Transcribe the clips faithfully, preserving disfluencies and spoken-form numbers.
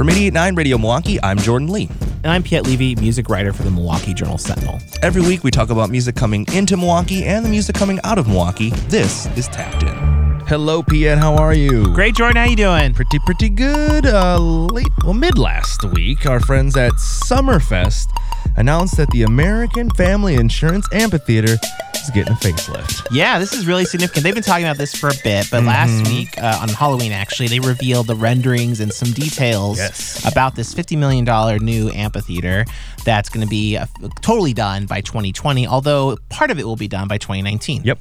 From eighty-eight point nine Radio Milwaukee, I'm Jordan Lee. And I'm Piet Levy, music writer for the Milwaukee Journal Sentinel. Every week we talk about music coming into Milwaukee and the music coming out of Milwaukee. This is Tapped In. Hello, Piet. How are you? Great, Jordan. How you doing? Pretty, pretty good. Uh, late, well, mid last week, our friends at Summerfest announced that the American Family Insurance Amphitheater is getting a facelift. Yeah, this is really significant. They've been talking about this for a bit, but mm-hmm. last week uh, on Halloween, actually, they revealed the renderings and some details yes. about this fifty million dollars new amphitheater that's going to be uh, totally done by twenty twenty, although part of it will be done by twenty nineteen. Yep.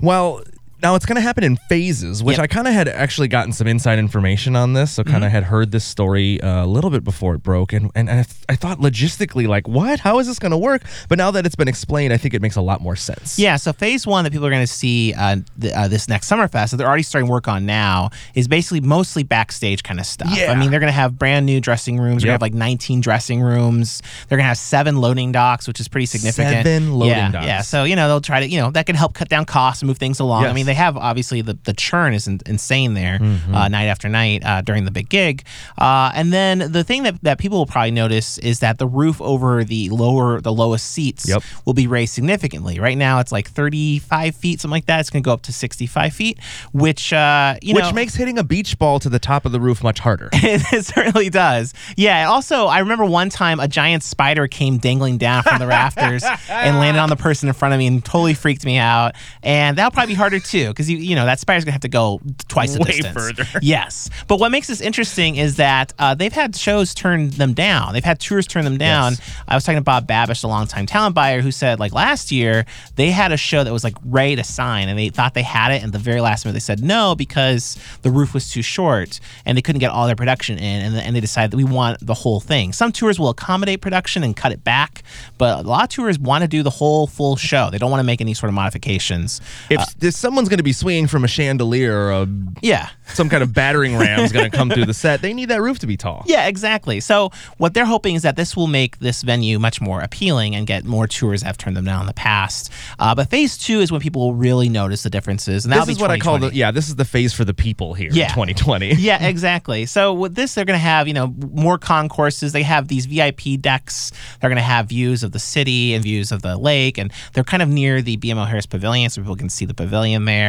Well, now, it's going to happen in phases, which yep. I kind of had actually gotten some inside information on this, so kind of mm-hmm. had heard this story uh, a little bit before it broke, and, and I, th- I thought logistically, like, what? How is this going to work? But now that it's been explained, I think it makes a lot more sense. Yeah, so phase one that people are going to see uh, th- uh, this next Summerfest, that they're already starting work on now, is basically mostly backstage kind of stuff. Yeah. I mean, they're going to have brand new dressing rooms. Yep. They're going to have, like, nineteen dressing rooms. They're going to have seven loading docks, which is pretty significant. Seven loading yeah, docks. Yeah, so, you know, they'll try to, you know, that can help cut down costs and move things along. Yes. I mean, they have, obviously, the, the churn is in, insane there mm-hmm. uh, night after night uh, during the big gig. Uh, and then the thing that, that people will probably notice is that the roof over the lower the lowest seats yep. will be raised significantly. Right now, it's like thirty-five feet, something like that. It's going to go up to sixty-five feet, which, uh, you which know... Which makes hitting a beach ball to the top of the roof much harder. It certainly does. Yeah. Also, I remember one time a giant spider came dangling down from the rafters and landed on the person in front of me and totally freaked me out. And that'll probably be harder to because you you know that spider's gonna have to go twice the Way distance. Further. Yes, but what makes this interesting is that uh, they've had shows turn them down. They've had tours turn them down. Yes. I was talking to Bob Babisch, a longtime talent buyer, who said like last year they had a show that was like ready to sign, and they thought they had it, and the very last minute they said no because the roof was too short and they couldn't get all their production in, and, and they decided that we want the whole thing. Some tours will accommodate production and cut it back, but a lot of tours want to do the whole full show. They don't want to make any sort of modifications. If uh, there's someone's going to be swinging from a chandelier or a, yeah. some kind of battering ram is going to come through the set. They need that roof to be tall. Yeah, exactly. So what they're hoping is that this will make this venue much more appealing and get more tours that have turned them down in the past. Uh, but phase two is when people will really notice the differences. And that'll this is be what I call the, yeah, this is the phase for the people here yeah. in twenty twenty. Yeah, exactly. So with this, they're going to have, you know, more concourses. They have these V I P decks. They're going to have views of the city and views of the lake. And they're kind of near the B M O Harris Pavilion so people can see the pavilion there.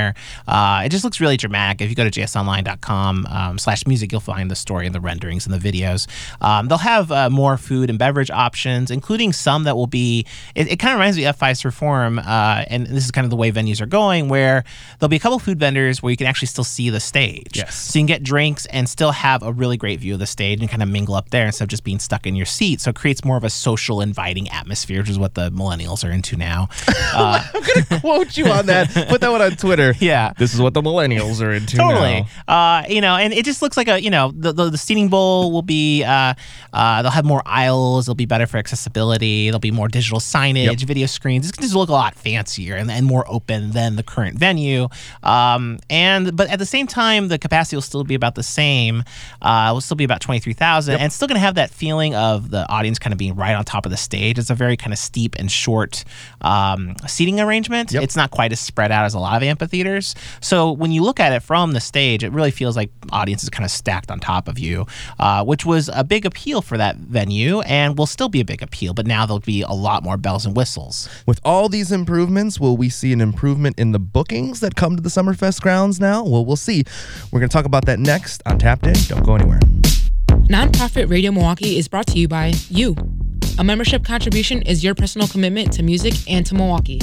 Uh, it just looks really dramatic. If you go to j s online dot com um, slash music, you'll find the story and the renderings and the videos. Um, they'll have uh, more food and beverage options, including some that will be, it, it kind of reminds me of Fiserv Forum, uh, and this is kind of the way venues are going, where there'll be a couple food vendors where you can actually still see the stage. Yes. So you can get drinks and still have a really great view of the stage and kind of mingle up there instead of just being stuck in your seat. So it creates more of a social, inviting atmosphere, which is what the millennials are into now. Uh, I'm going to quote you on that. Put that one on Twitter. Yeah. This is what the millennials are into totally. Now. Uh, you know, and it just looks like a, you know, the the, the seating bowl will be, uh, uh, they'll have more aisles. They'll be better for accessibility. There'll be more digital signage, yep. video screens. It's going to look a lot fancier and, and more open than the current venue. Um, and but at the same time, the capacity will still be about the same. Uh, it will still be about twenty-three thousand. Yep. And it's still going to have that feeling of the audience kind of being right on top of the stage. It's a very kind of steep and short um, seating arrangement. Yep. It's not quite as spread out as a lot of amphitheaters. So when you look at it from the stage, it really feels like audience is kind of stacked on top of you, uh, which was a big appeal for that venue and will still be a big appeal, but now there'll be a lot more bells and whistles. With all these improvements, will we see an improvement in the bookings that come to the Summerfest grounds now? Well, we'll see. We're going to talk about that next on Tapped In. Don't go anywhere. Nonprofit Radio Milwaukee is brought to you by you. A membership contribution is your personal commitment to music and to Milwaukee.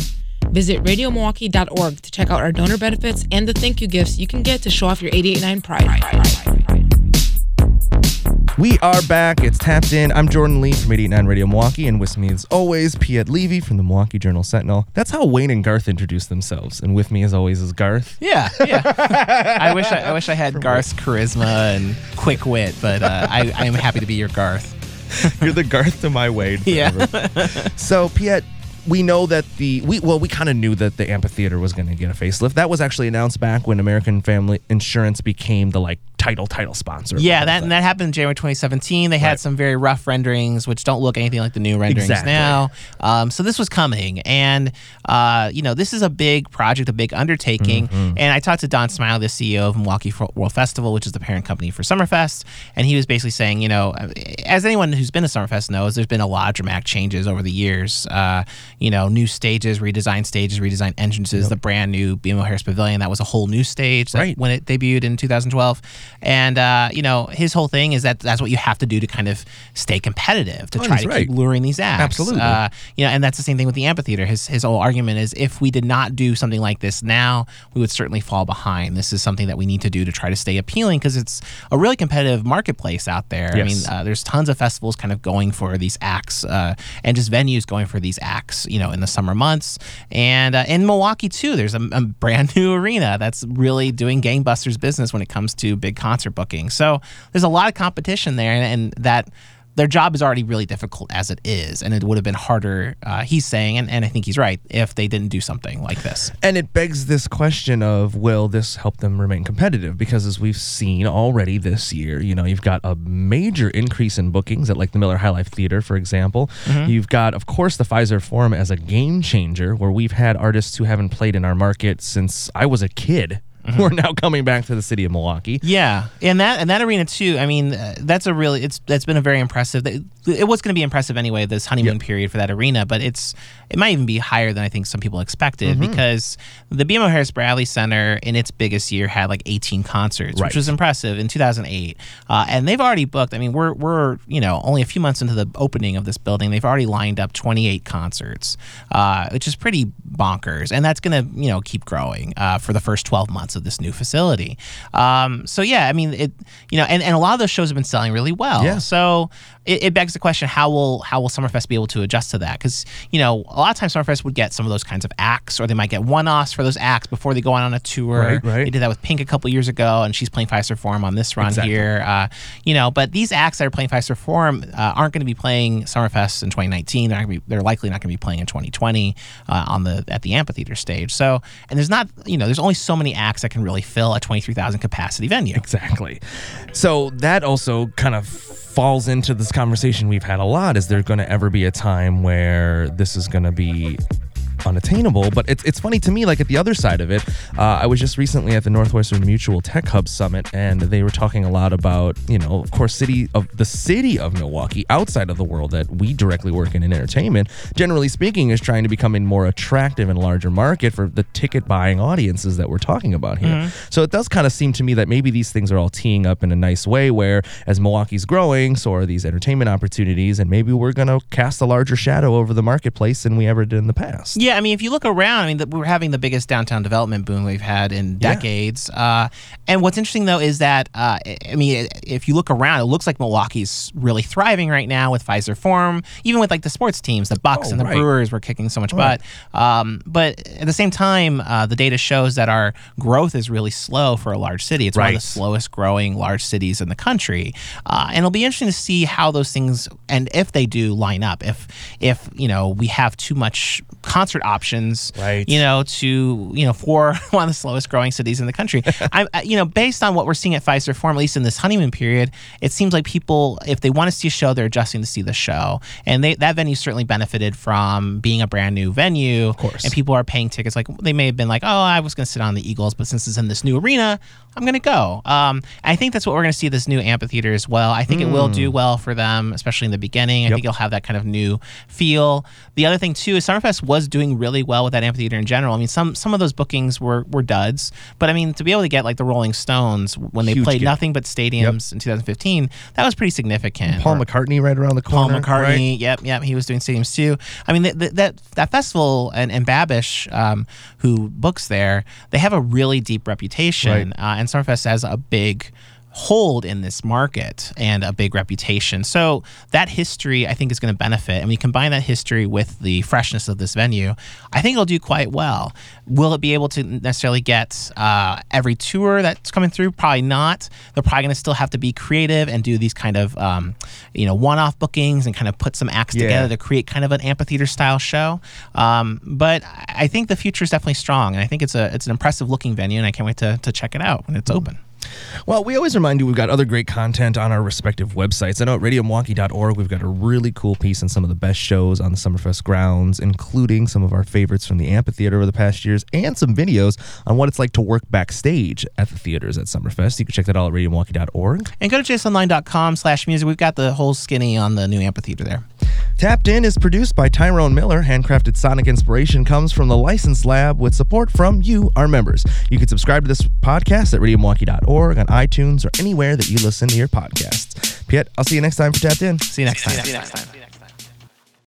Visit radio milwaukee dot org to check out our donor benefits and the thank you gifts you can get to show off your eighty-eight point nine pride. We are back. It's Tapped In. I'm Jordan Lee from eighty-eight point nine Radio Milwaukee, and with me as always, Piet Levy from the Milwaukee Journal Sentinel. That's how Wayne and Garth introduced themselves, and with me as always is Garth. Yeah, yeah. I wish I, I wish I had from Garth's where? charisma and quick wit, but uh, I, I am happy to be your Garth. You're the Garth to my Wade. Forever. Yeah. So, Piet, we know that the, we well, we kind of knew that the amphitheater was going to get a facelift. That was actually announced back when American Family Insurance became the, like, title title sponsor. Yeah, that and that happened in January twenty seventeen. They had right. some very rough renderings, which don't look anything like the new renderings exactly. now. Um, so this was coming, and uh, you know, this is a big project, a big undertaking. Mm-hmm. And I talked to Don Smiley, the C E O of Milwaukee World Festival, which is the parent company for Summerfest, and he was basically saying, you know, as anyone who's been to Summerfest knows, there's been a lot of dramatic changes over the years. Uh, you know, new stages, redesigned stages, redesigned entrances. Yep. The brand new B M O Harris Pavilion, that was a whole new stage that right. when it debuted in two thousand twelve. And, uh, you know, his whole thing is that that's what you have to do to kind of stay competitive, to oh, try to right. keep luring these acts. Absolutely. Uh, you know, and that's the same thing with the amphitheater. His his whole argument is if we did not do something like this now, we would certainly fall behind. This is something that we need to do to try to stay appealing because it's a really competitive marketplace out there. Yes. I mean, uh, there's tons of festivals kind of going for these acts uh, and just venues going for these acts, you know, in the summer months. And uh, in Milwaukee, too, there's a, a brand new arena that's really doing gangbusters business when it comes to big concert booking. So there's a lot of competition there, and, and that their job is already really difficult as it is, and it would have been harder, uh, he's saying, and, and I think he's right, if they didn't do something like this. And it begs this question of, will this help them remain competitive? Because as we've seen already this year, you know, you've got a major increase in bookings at like the Miller High Life Theater, for example. Mm-hmm. You've got, of course, the Fiserv Forum as a game changer, where we've had artists who haven't played in our market since I was a kid. Mm-hmm. We're now coming back to the city of Milwaukee. Yeah, and that and that arena too. I mean, uh, that's a really it's that's been a very impressive. It, it was going to be impressive anyway. This honeymoon yep. period for that arena, but it's it might even be higher than I think some people expected mm-hmm. because the B M O Harris Bradley Center in its biggest year had like eighteen concerts, right. which was impressive in two thousand eight. Uh, and they've already booked. I mean, we're we're you know only a few months into the opening of this building. They've already lined up twenty-eight concerts, uh, which is pretty bonkers, and that's going to you know keep growing uh, for the first twelve months of this new facility. Um, so yeah, I mean, it, you know, and, and a lot of those shows have been selling really well. Yeah. So it, it begs the question, how will how will Summerfest be able to adjust to that? Because, you know, a lot of times Summerfest would get some of those kinds of acts, or they might get one-offs for those acts before they go on, on a tour. Right, right. They did that with Pink a couple years ago, and she's playing Fiserv Forum on this run exactly. here. Uh, you know, but these acts that are playing Fiserv Forum uh, aren't going to be playing Summerfest in twenty nineteen. They're, not gonna be, they're likely not going to be playing in twenty twenty uh, on the at the amphitheater stage. So, and there's not, you know, there's only so many acts that can really fill a twenty-three thousand capacity venue. Exactly. So that also kind of falls into this conversation we've had a lot. Is there going to ever be a time where this is going to be unattainable? But it's it's funny to me, like at the other side of it, uh, I was just recently at the Northwestern Mutual Tech Hub Summit, and they were talking a lot about, you know, of course, city of the city of Milwaukee, outside of the world that we directly work in in entertainment, generally speaking, is trying to become a more attractive and larger market for the ticket buying audiences that we're talking about here. Mm-hmm. So it does kind of seem to me that maybe these things are all teeing up in a nice way where as Milwaukee's growing, so are these entertainment opportunities, and maybe we're going to cast a larger shadow over the marketplace than we ever did in the past. Yeah. Yeah, I mean, if you look around, I mean, the, we're having the biggest downtown development boom we've had in decades. Yeah. Uh, and what's interesting, though, is that, uh, I mean, if you look around, it looks like Milwaukee's really thriving right now with Fiserv Forum, even with, like, the sports teams, the Bucks oh, and the right. Brewers were kicking so much right. butt. Um, but at the same time, uh, the data shows that our growth is really slow for a large city. It's right. one of the slowest growing large cities in the country. Uh, and it'll be interesting to see how those things, and if they do, line up. If, if you know, we have too much concert options, right. you know, to, you know, for one of the slowest growing cities in the country. I, you know, based on what we're seeing at Fiserv Forum, at least in this honeymoon period, it seems like people, if they want to see a show, they're adjusting to see the show. And they, that venue certainly benefited from being a brand new venue. Of course. And people are paying tickets. Like, they may have been like, oh, I was going to sit on the Eagles, but since it's in this new arena, I'm going to go. Um, I think that's what we're going to see this new amphitheater as well. I think mm. it will do well for them, especially in the beginning. Yep. I think you'll have that kind of new feel. The other thing, too, is Summerfest was doing really well with that amphitheater in general. I mean, some some of those bookings were were duds, but I mean, to be able to get like the Rolling Stones when they Huge played gig. Nothing but stadiums yep. in two thousand fifteen, that was pretty significant. And Paul or, McCartney right around the corner. Paul McCartney, right? yep, yep, he was doing stadiums too. I mean, th- th- that that festival and, and Babisch, um, who books there, they have a really deep reputation, right. uh, and Summerfest has a big hold in this market and a big reputation. So that history, I think, is going to benefit. And we combine that history with the freshness of this venue, I think it'll do quite well. Will it be able to necessarily get uh, every tour that's coming through? Probably not. They're probably going to still have to be creative and do these kind of, um, you know, one-off bookings and kind of put some acts yeah. together to create kind of an amphitheater-style show. Um, but I think the future is definitely strong, and I think it's a it's an impressive-looking venue, and I can't wait to to check it out when it's mm-hmm. open. Well, we always remind you we've got other great content on our respective websites. I know at radio milwaukee dot org we've got a really cool piece on some of the best shows on the Summerfest grounds, including some of our favorites from the amphitheater over the past years and some videos on what it's like to work backstage at the theaters at Summerfest. You can check that out at radio milwaukee dot org. And go to j s online dot com slash music. We've got the whole skinny on the new amphitheater there. Tapped In is produced by Tyrone Miller. Handcrafted sonic inspiration comes from the License Lab with support from you, our members. You can subscribe to this podcast at radio milwaukee dot org, on iTunes, or anywhere that you listen to your podcasts. Piet, I'll see you next time for Tapped In. See you next time. See you next time.